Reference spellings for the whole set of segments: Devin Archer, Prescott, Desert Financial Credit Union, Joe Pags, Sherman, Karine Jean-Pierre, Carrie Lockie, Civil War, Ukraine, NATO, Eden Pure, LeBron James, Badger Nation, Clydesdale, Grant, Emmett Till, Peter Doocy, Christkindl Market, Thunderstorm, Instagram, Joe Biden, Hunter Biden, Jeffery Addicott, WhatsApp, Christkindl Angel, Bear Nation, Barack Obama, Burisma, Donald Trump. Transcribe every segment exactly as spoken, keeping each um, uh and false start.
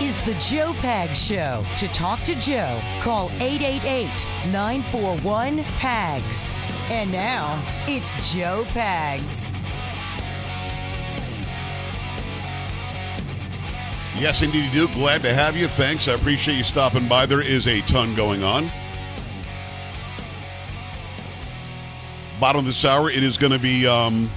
is The Joe Pags Show. To talk to Joe, call eight eight eight, nine four one, P A G S. And now, it's Joe Pags. Yes, indeed you do. Glad to have you. Thanks. I appreciate you stopping by. There is a ton going on. Bottom of this hour, it is going to be... Um,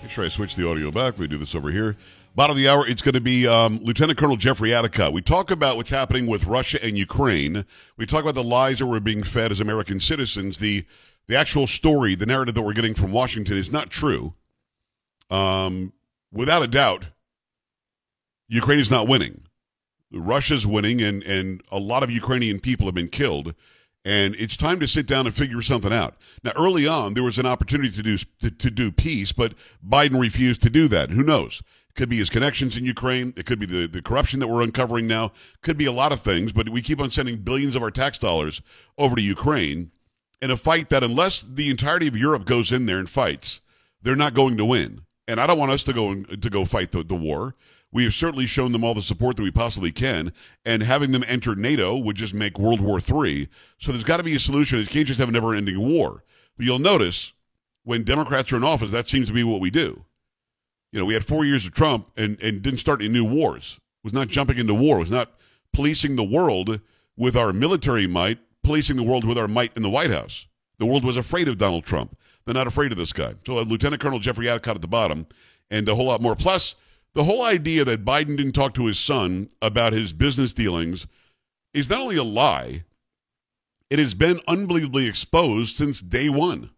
make sure I switch the audio back. Let me do this over here. Bottom of the hour, it's going to be um, Lieutenant Colonel Jeffery Addicott. We talk about what's happening with Russia and Ukraine. We talk about the lies that we're being fed as American citizens. The the actual story, the narrative that we're getting from Washington is not true. Um, without a doubt, Ukraine is not winning. Russia's winning, and, and a lot of Ukrainian people have been killed. And it's time to sit down and figure something out. Now, early on, there was an opportunity to do to, to do peace, but Biden refused to do that. Who knows? It could be his connections in Ukraine. It could be the, the corruption that we're uncovering now. Could be a lot of things, but we keep on sending billions of our tax dollars over to Ukraine in a fight that unless the entirety of Europe goes in there and fights, they're not going to win. And I don't want us to go to go fight the, the war. We have certainly shown them all the support that we possibly can, and having them enter NATO would just make World War Three. So there's got to be a solution. It can't just have a never-ending war. But you'll notice when Democrats are in office, that seems to be what we do. You know, we had four years of Trump and, and didn't start any new wars, was not jumping into war, was not policing the world with our military might, policing the world with our might in the White House. The world was afraid of Donald Trump. They're not afraid of this guy. So uh, Lieutenant Colonel Jeffery Addicott at the bottom, and a whole lot more. Plus, the whole idea that Biden didn't talk to his son about his business dealings is not only a lie, it has been unbelievably exposed since day one.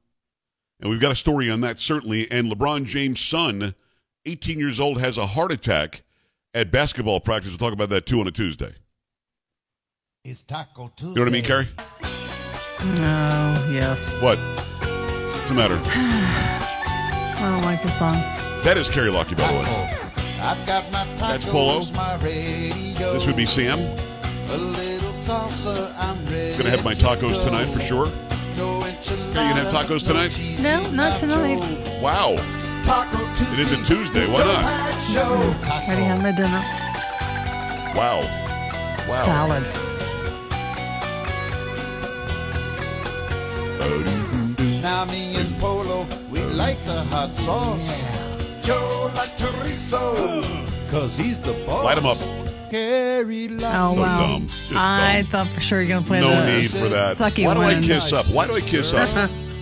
And we've got a story on that, certainly. And LeBron James' son, eighteen years old, has a heart attack at basketball practice. We'll talk about that, too, on a Tuesday. It's Taco Tuesday. You know what I mean, Carrie? No, yes. What? What's the matter? I don't like this song. That is Carrie Lockie, by the way. I've got my tacos, that's Polo. My radio. This would be Sam. A little salsa, I'm ready. I'm gonna have my tacos to tonight for sure. No enchilada, are you gonna have tacos tonight? No, not tonight. Wow. Taco Tuesday. It is a Tuesday. Why not? Mm-hmm. Ready on my dinner. Wow. Wow. Salad. Oh. Now me and Polo, we oh. like the hot sauce. Joe like chorizo, cause he's the boss. Light him up. Oh, so wow. Dumb. Just I dumb. Thought for sure you're going to play no the need for that. Sucky Why do I kiss up? Why do I kiss up?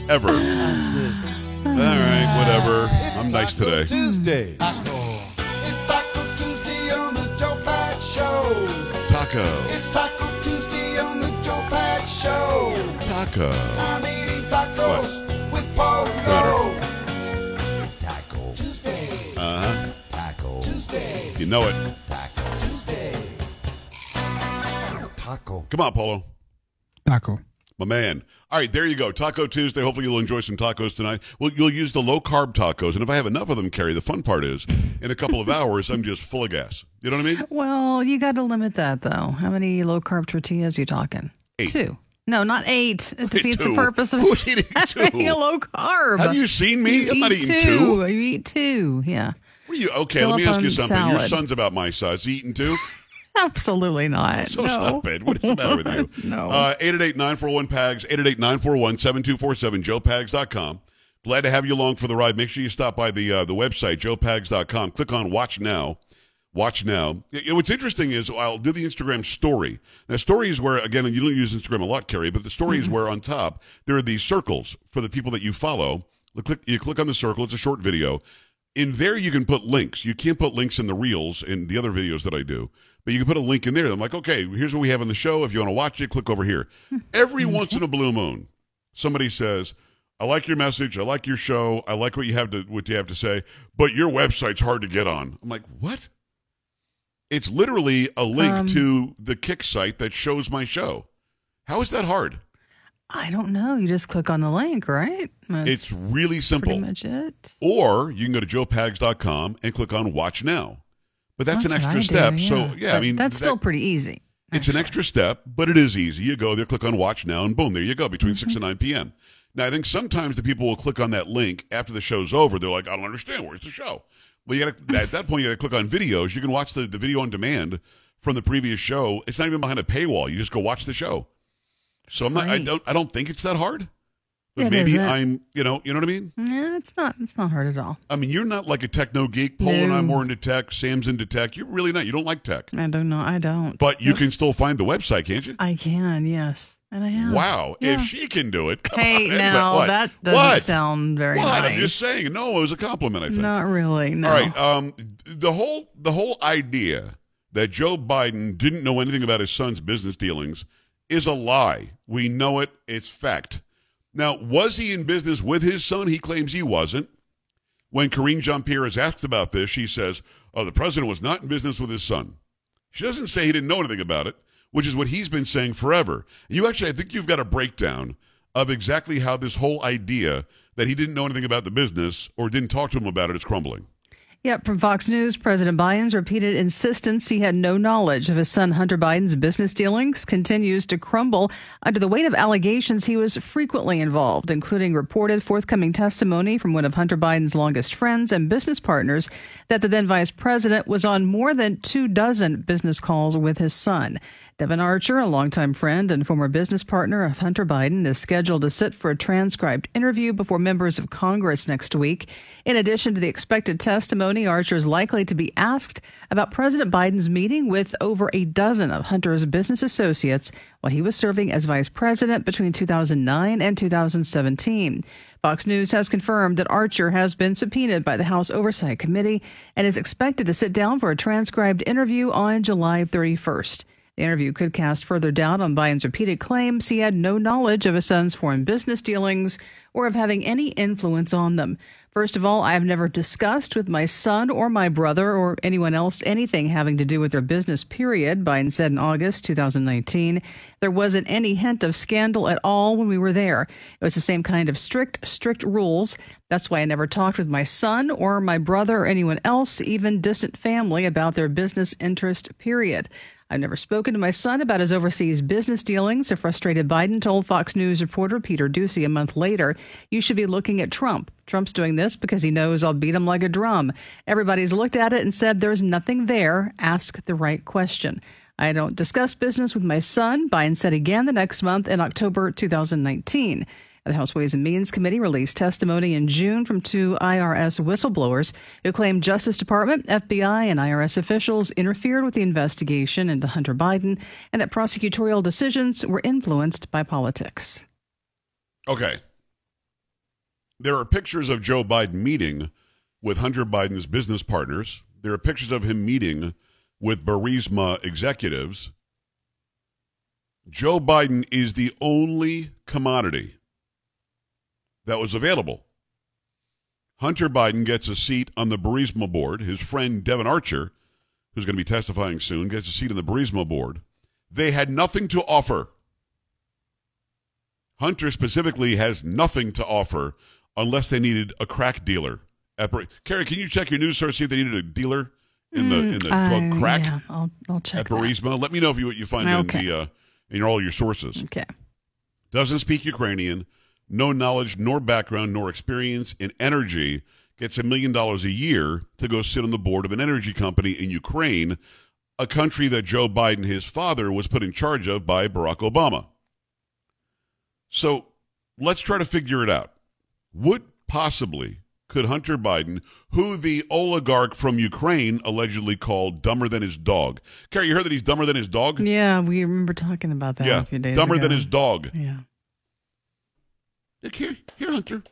Ever. All right, whatever. It's I'm nice Taco today. Tuesday. Taco. It's Taco Tuesday on the Joe Pat Show. Taco. It's Taco Tuesday on the Joe Pat Show. Taco. I'm eating tacos what? With Polo. Uh-huh. Taco Tuesday. You know it. Taco Tuesday. Taco. Come on, Polo. Taco. My man. All right, there you go. Taco Tuesday. Hopefully you'll enjoy some tacos tonight. Well, you'll use the low-carb tacos. And if I have enough of them, Carrie, the fun part is, in a couple of hours, I'm just full of gas. You know what I mean? Well, you got to limit that, though. How many low-carb tortillas are you talking? Eight. Two. No, not eight. It defeats the purpose of having a low carb. Have you seen me? You I'm not eating two. two. You eat two, yeah. Were you okay, Phillip let me ask you something. Salad. Your son's about my size. Is he eating two? Absolutely not. So no. Stop it. What is the matter with you? No. Uh, eight eight eight, nine four one, P A G S, eight eight eight, nine four one, seven two four seven, joe pags dot com. Glad to have you along for the ride. Make sure you stop by the uh, the website, joe pags dot com. Click on Watch Now. Watch now. You know, what's interesting is I'll do the Instagram story. Now, story is where, again, and you don't use Instagram a lot, Carrie, but the story mm-hmm. is where on top there are these circles for the people that you follow. You click, you click on the circle. It's a short video. In there, you can put links. You can't put links in the reels and the other videos that I do, but you can put a link in there. I'm like, okay, here's what we have on the show. If you want to watch it, click over here. Every once in a blue moon, somebody says, I like your message. I like your show. I like what you have to what you have to say, but your website's hard to get on. I'm like, what? It's literally a link um, to the Kick site that shows my show. How is that hard? I don't know. You just click on the link, right? That's it's really simple. Pretty much it. Or you can go to joe pags dot com and click on Watch Now. But that's, that's an extra step. Do, yeah. So, yeah, but I mean. That's that, still pretty easy. It's actually. An extra step, but it is easy. You go there, click on Watch Now, and boom, there you go, between mm-hmm. six and nine p.m. Now, I think sometimes the people will click on that link after the show's over. They're like, I don't understand. Where's the show? Well, you gotta, at that point, you got to click on videos. You can watch the, the video on demand from the previous show. It's not even behind a paywall. You just go watch the show. So I'm not, right. I don't I don't think it's that hard. But it maybe isn't. I'm, you know, you know what I mean? Yeah, it's not it's not hard at all. I mean, you're not like a techno geek. Paul no. and I'm more into tech. Sam's into tech. You're really not. You don't like tech. I don't know. I don't. But you can still find the website, can't you? I can, yes. And I am. Wow. Yeah. If she can do it, come hey, on. Hey, now, what? that doesn't what? sound very what? nice. I'm just saying. No, it was a compliment, I think. Not really, no. All right. Um, the whole the whole idea that Joe Biden didn't know anything about his son's business dealings is a lie. We know it. It's fact. Now, was he in business with his son? He claims he wasn't. When Karine Jean-Pierre is asked about this, she says, oh, the president was not in business with his son. She doesn't say he didn't know anything about it, which is what he's been saying forever. You actually, I think you've got a breakdown of exactly how this whole idea that he didn't know anything about the business or didn't talk to him about it is crumbling. Yep, from Fox News, President Biden's repeated insistence he had no knowledge of his son Hunter Biden's business dealings continues to crumble under the weight of allegations he was frequently involved, including reported forthcoming testimony from one of Hunter Biden's longest friends and business partners that the then vice president was on more than two dozen business calls with his son. Devin Archer, a longtime friend and former business partner of Hunter Biden, is scheduled to sit for a transcribed interview before members of Congress next week. In addition to the expected testimony, Archer is likely to be asked about President Biden's meeting with over a dozen of Hunter's business associates while he was serving as vice president between two thousand nine and two thousand seventeen. Fox News has confirmed that Archer has been subpoenaed by the House Oversight Committee and is expected to sit down for a transcribed interview on July thirty-first. The interview could cast further doubt on Biden's repeated claims he had no knowledge of his son's foreign business dealings or of having any influence on them. First of all, I have never discussed with my son or my brother or anyone else anything having to do with their business, period, Biden said in August twenty nineteen. There wasn't any hint of scandal at all when we were there. It was the same kind of strict, strict rules. That's why I never talked with my son or my brother or anyone else, even distant family, about their business interest, period. I've never spoken to my son about his overseas business dealings, a frustrated Biden told Fox News reporter Peter Doocy a month later. You should be looking at Trump. Trump's doing this because he knows I'll beat him like a drum. Everybody's looked at it and said there's nothing there. Ask the right question. I don't discuss business with my son, Biden said again the next month in October twenty nineteen. The House Ways and Means Committee released testimony in June from two I R S whistleblowers who claimed Justice Department, F B I, and I R S officials interfered with the investigation into Hunter Biden and that prosecutorial decisions were influenced by politics. Okay. There are pictures of Joe Biden meeting with Hunter Biden's business partners. There are pictures of him meeting with Burisma executives. Joe Biden is the only commodity that was available. Hunter Biden gets a seat on the Burisma board. His friend Devin Archer, who's going to be testifying soon, gets a seat on the Burisma board. They had nothing to offer. Hunter specifically has nothing to offer unless they needed a crack dealer. At Bur- Carrie, can you check your news source, see if they needed a dealer in mm, the in the uh, drug crack? Yeah, I'll, I'll check at Burisma. That. Let me know if you what you find okay. in the uh, in all your sources. Okay. Doesn't speak Ukrainian. No knowledge, nor background, nor experience in energy, gets a million dollars a year to go sit on the board of an energy company in Ukraine, a country that Joe Biden, his father, was put in charge of by Barack Obama. So let's try to figure it out. What possibly could Hunter Biden, who the oligarch from Ukraine allegedly called dumber than his dog? Carrie, you heard that he's dumber than his dog? Yeah, we remember talking about that yeah, a few days dumber ago. Dumber than his dog. Yeah. Here, here, Hunter.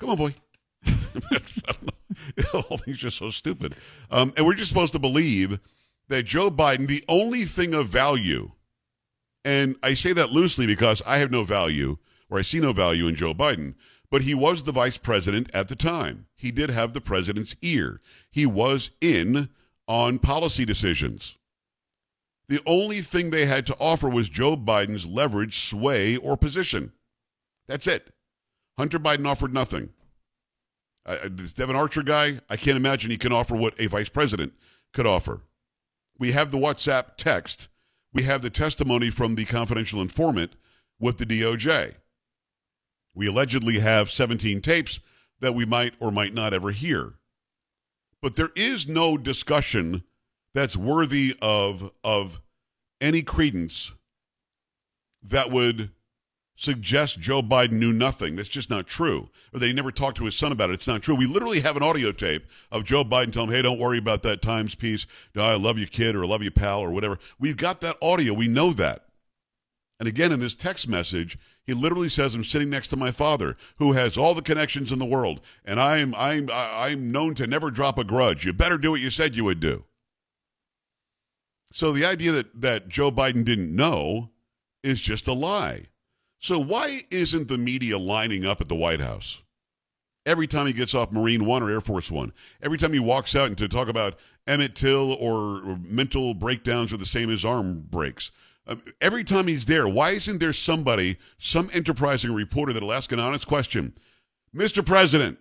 Come on, boy. The whole thing's just so stupid. Um, and we're just supposed to believe that Joe Biden, the only thing of value, and I say that loosely because I have no value, or I see no value in Joe Biden, but he was the vice president at the time. He did have the president's ear. He was in on policy decisions. The only thing they had to offer was Joe Biden's leverage, sway, or position. That's it. Hunter Biden offered nothing. Uh, this Devin Archer guy, I can't imagine he can offer what a vice president could offer. We have the WhatsApp text. We have the testimony from the confidential informant with the D O J. We allegedly have seventeen tapes that we might or might not ever hear. But there is no discussion that's worthy of of any credence that would suggest Joe Biden knew nothing. That's just not true. Or that he never talked to his son about it. It's not true. We literally have an audio tape of Joe Biden telling him, hey, don't worry about that Times piece. I love you, kid, or I love you, pal, or whatever. We've got that audio. We know that. And again, in this text message, he literally says, I'm sitting next to my father, who has all the connections in the world, and I'm I'm I'm known to never drop a grudge. You better do what you said you would do. So the idea that, that Joe Biden didn't know is just a lie. So why isn't the media lining up at the White House? Every time he gets off Marine One or Air Force One, every time he walks out and to talk about Emmett Till or, or mental breakdowns are the same as arm breaks, um, every time he's there, why isn't there somebody, some enterprising reporter that'll ask an honest question? Mister President,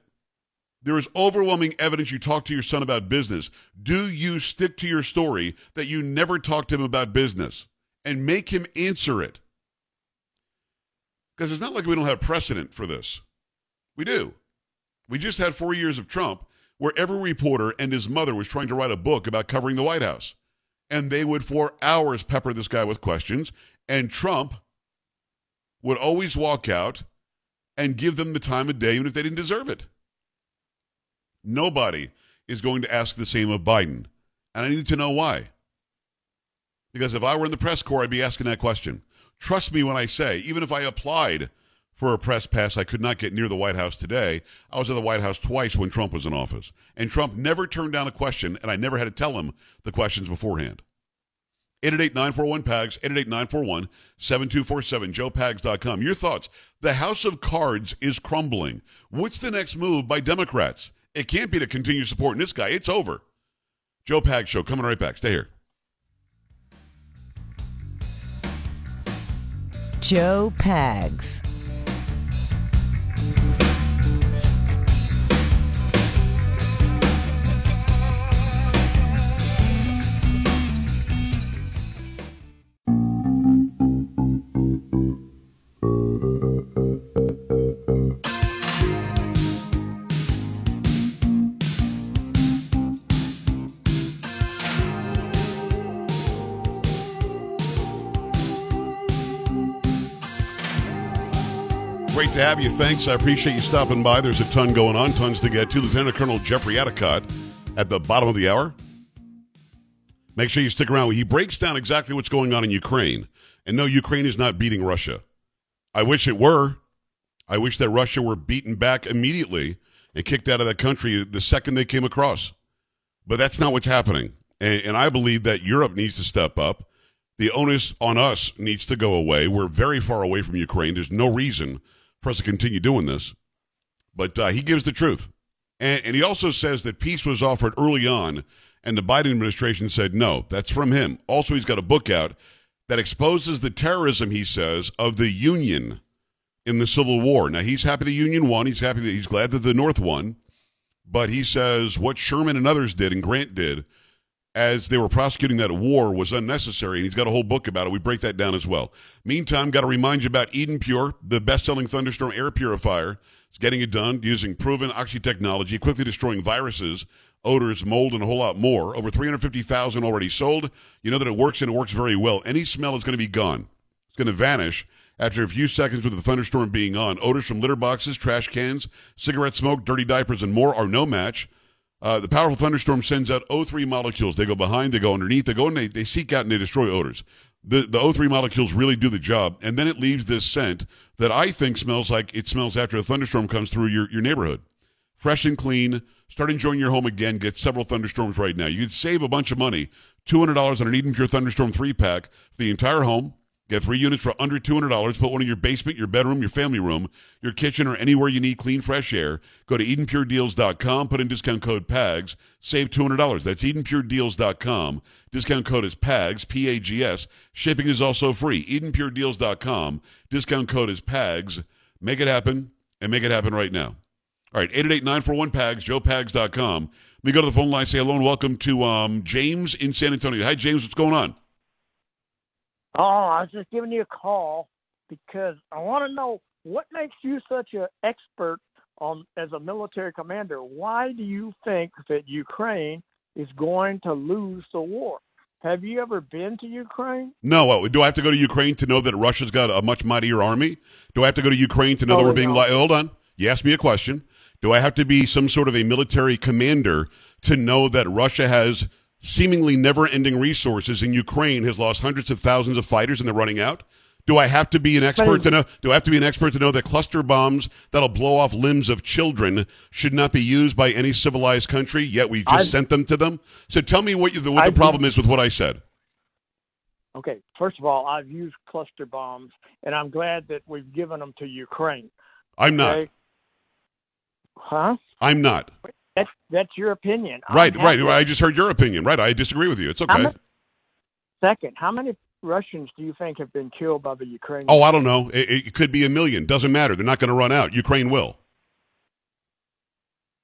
there is overwhelming evidence you talked to your son about business. Do you stick to your story that you never talked to him about business? And make him answer it. Because it's not like we don't have precedent for this. We do. We just had four years of Trump where every reporter and his mother was trying to write a book about covering the White House. And they would for hours pepper this guy with questions. And Trump would always walk out and give them the time of day even if they didn't deserve it. Nobody is going to ask the same of Biden. And I need to know why. Because if I were in the press corps, I'd be asking that question. Trust me when I say, even if I applied for a press pass, I could not get near the White House today. I was at the White House twice when Trump was in office. And Trump never turned down a question, and I never had to tell him the questions beforehand. eight eight eight, nine four one, P A G S, eight eight eight, nine four one, seven two four seven, joe pags dot com. Your thoughts. The House of Cards is crumbling. What's the next move by Democrats? It can't be to continue supporting this guy. It's over. Joe Pags Show, coming right back. Stay here. Joe Pags. Great to have you. Thanks. I appreciate you stopping by. There's a ton going on, tons to get to. Lieutenant Colonel Jeffery Addicott at the bottom of the hour. Make sure you stick around. He breaks down exactly what's going on in Ukraine. And no, Ukraine is not beating Russia. I wish it were. I wish that Russia were beaten back immediately and kicked out of that country the second they came across. But that's not what's happening. And, and I believe that Europe needs to step up. The onus on us needs to go away. We're very far away from Ukraine. There's no reason for us to continue doing this, but uh, he gives the truth, and, and he also says that peace was offered early on, and the Biden administration said no. That's from him. Also, he's got a book out that exposes the terrorism, he says, of the Union in the Civil War. Now, he's happy the Union won. He's happy that he's glad that the North won, but he says what Sherman and others did and Grant did as they were prosecuting that war was unnecessary, and he's got a whole book about it. We break that down as well. Meantime, got to remind you about Eden Pure, the best-selling Thunderstorm air purifier. It's getting it done using proven oxy technology, quickly destroying viruses, odors, mold, and a whole lot more. Over three hundred fifty thousand already sold. You know that it works, and it works very well. Any smell is going to be gone. It's going to vanish after a few seconds with the Thunderstorm being on. Odors from litter boxes, trash cans, cigarette smoke, dirty diapers, and more are no match. Uh, the powerful Thunderstorm sends out O three molecules. They go behind, they go underneath, they go and they, they seek out and they destroy odors. The, the O three molecules really do the job, and then it leaves this scent that I think smells like it smells after a thunderstorm comes through your, your neighborhood. Fresh and clean. Start enjoying your home again. Get several Thunderstorms right now. You could save a bunch of money. two hundred dollars on an Eden Pure Thunderstorm three-pack for the entire home. Get three units for under two hundred dollars. Put one in your basement, your bedroom, your family room, your kitchen, or anywhere you need clean, fresh air. Go to eden pure deals dot com. Put in discount code PAGS. Save two hundred dollars. That's eden pure deals dot com. Discount code is PAGS, P A G S. Shipping is also free. eden pure deals dot com. Discount code is PAGS. Make it happen, and make it happen right now. All right, eight eight eight, nine four one, P A G S, joe pags dot com. Let me go to the phone line, say hello, and welcome to um, James in San Antonio. Hi, James. What's going on? Oh, I was just giving you a call because I want to know what makes you such an expert on as a military commander, why do you think that Ukraine is going to lose the war? Have you ever been to Ukraine? No. Do I have to go to Ukraine to know that Russia's got a much mightier army? Do I have to go to Ukraine to know oh, that we're being no. lied? Hold on. You asked me a question. Do I have to be some sort of a military commander to know that Russia has seemingly never-ending resources and Ukraine has lost hundreds of thousands of fighters and they're running out? Do I have to be an expert to know? Do I have to be an expert to know that cluster bombs that'll blow off limbs of children should not be used by any civilized country? Yet we just I, sent them to them. So tell me what you, the, what the problem is with what I said. Okay, first of all, I've used cluster bombs, and I'm glad that we've given them to Ukraine. I'm not. Okay? Huh? I'm not. That's that's your opinion. Right, right. To... I just heard your opinion. Right. I disagree with you. It's okay. How many... Second, how many Russians do you think have been killed by the Ukrainians? Oh, I don't know. It, it could be a million. Doesn't matter. They're not going to run out. Ukraine will.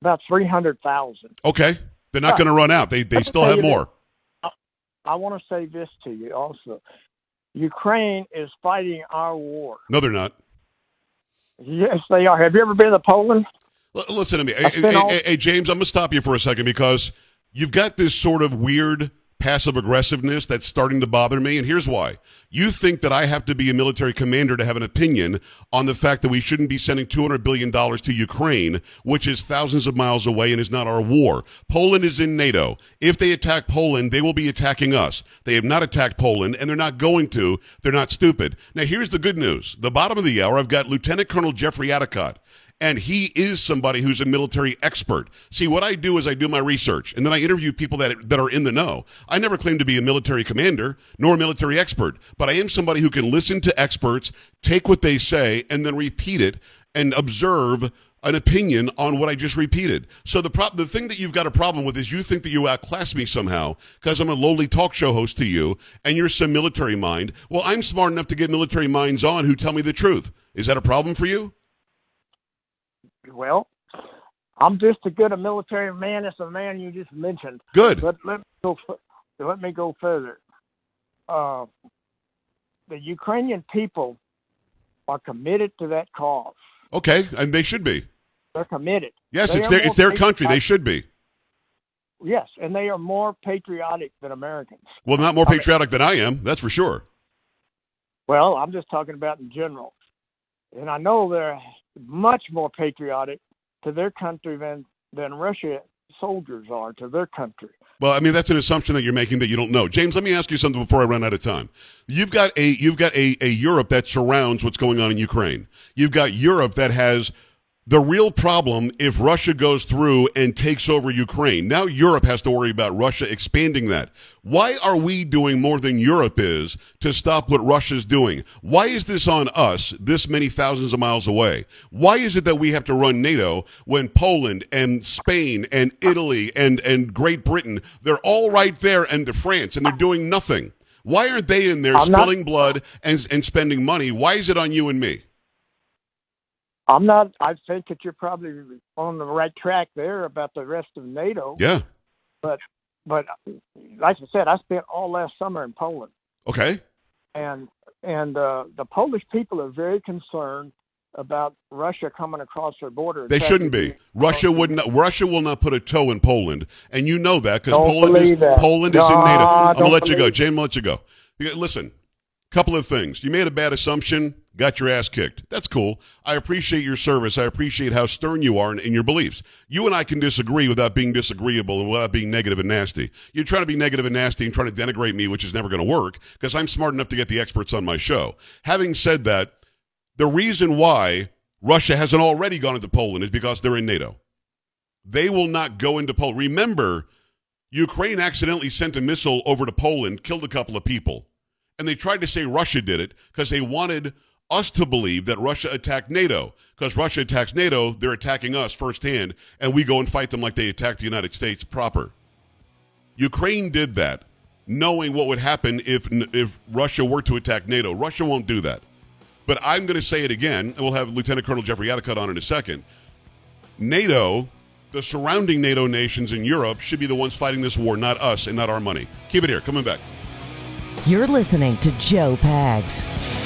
About three hundred thousand. Okay. They're not going to run out. They they still have more. This. I, I want to say this to you also. Ukraine is fighting our war. No, they're not. Yes, they are. Have you ever been to Poland? L- listen to me. Hey, hey, all- hey, hey, James, I'm going to stop you for a second because you've got this sort of weird passive aggressiveness that's starting to bother me, and here's why. You think that I have to be a military commander to have an opinion on the fact that we shouldn't be sending two hundred billion dollars to Ukraine, which is thousands of miles away and is not our war. Poland is in NATO. If they attack Poland, they will be attacking us. They have not attacked Poland, and they're not going to. They're not stupid. Now, here's the good news. The bottom of the hour, I've got Lieutenant Colonel Jeffery Addicott. And he is somebody who's a military expert. See, what I do is I do my research, and then I interview people that that are in the know. I never claim to be a military commander nor a military expert, but I am somebody who can listen to experts, take what they say, and then repeat it and observe an opinion on what I just repeated. So the pro- the thing that you've got a problem with is you think that you outclass me somehow because I'm a lowly talk show host to you, and you're some military mind. Well, I'm smart enough to get military minds on who tell me the truth. Is that a problem for you? Well, I'm just as good a military man as the man you just mentioned. Good. But let me go, let me go further. Uh, the Ukrainian people are committed to that cause. Okay, and they should be. They're committed. Yes, they it's, their, it's their country. They should be. Yes, and they are more patriotic than Americans. Well, not more patriotic I mean, than I am, that's for sure. Well, I'm just talking about in general. And I know they're much more patriotic to their country than, than Russia soldiers are to their country. Well, I mean, that's an assumption that you're making that you don't know. James, let me ask you something before I run out of time. You've got a you've got a, a Europe that surrounds what's going on in Ukraine. You've got Europe that has the real problem if Russia goes through and takes over Ukraine. Now Europe has to worry about Russia expanding that. Why are we doing more than Europe is to stop what Russia's doing? Why is this on us this many thousands of miles away? Why is it that we have to run NATO when Poland and Spain and Italy and, and Great Britain, they're all right there, and to France, and they're doing nothing? Why aren't they in there I'm spilling not- blood and, and spending money? Why is it on you and me? I'm not, I think that you're probably on the right track there about the rest of NATO. Yeah. But, but like I said, I spent all last summer in Poland. Okay. And, and uh, the Polish people are very concerned about Russia coming across their border. They shouldn't be. Russia would not, Russia will not put a toe in Poland. And you know that because Poland is, Poland is in NATO. I'm going to let you go. James, I'm going to let you go. Listen, couple of things. You made a bad assumption. Got your ass kicked. That's cool. I appreciate your service. I appreciate how stern you are in, in your beliefs. You and I can disagree without being disagreeable and without being negative and nasty. You're trying to be negative and nasty and trying to denigrate me, which is never going to work because I'm smart enough to get the experts on my show. Having said that, the reason why Russia hasn't already gone into Poland is because they're in NATO. They will not go into Poland. Remember, Ukraine accidentally sent a missile over to Poland, killed a couple of people, and they tried to say Russia did it because they wanted us to believe that Russia attacked NATO, because Russia attacks NATO, they're attacking us firsthand, and we go and fight them like they attacked the United States proper. Ukraine did that, knowing what would happen if if Russia were to attack NATO. Russia won't do that. But I'm going to say it again, and we'll have Lieutenant Colonel Jeffery Addicott on in a second. NATO, the surrounding NATO nations in Europe, should be the ones fighting this war, not us and not our money. Keep it here. Coming back. You're listening to Joe Pags.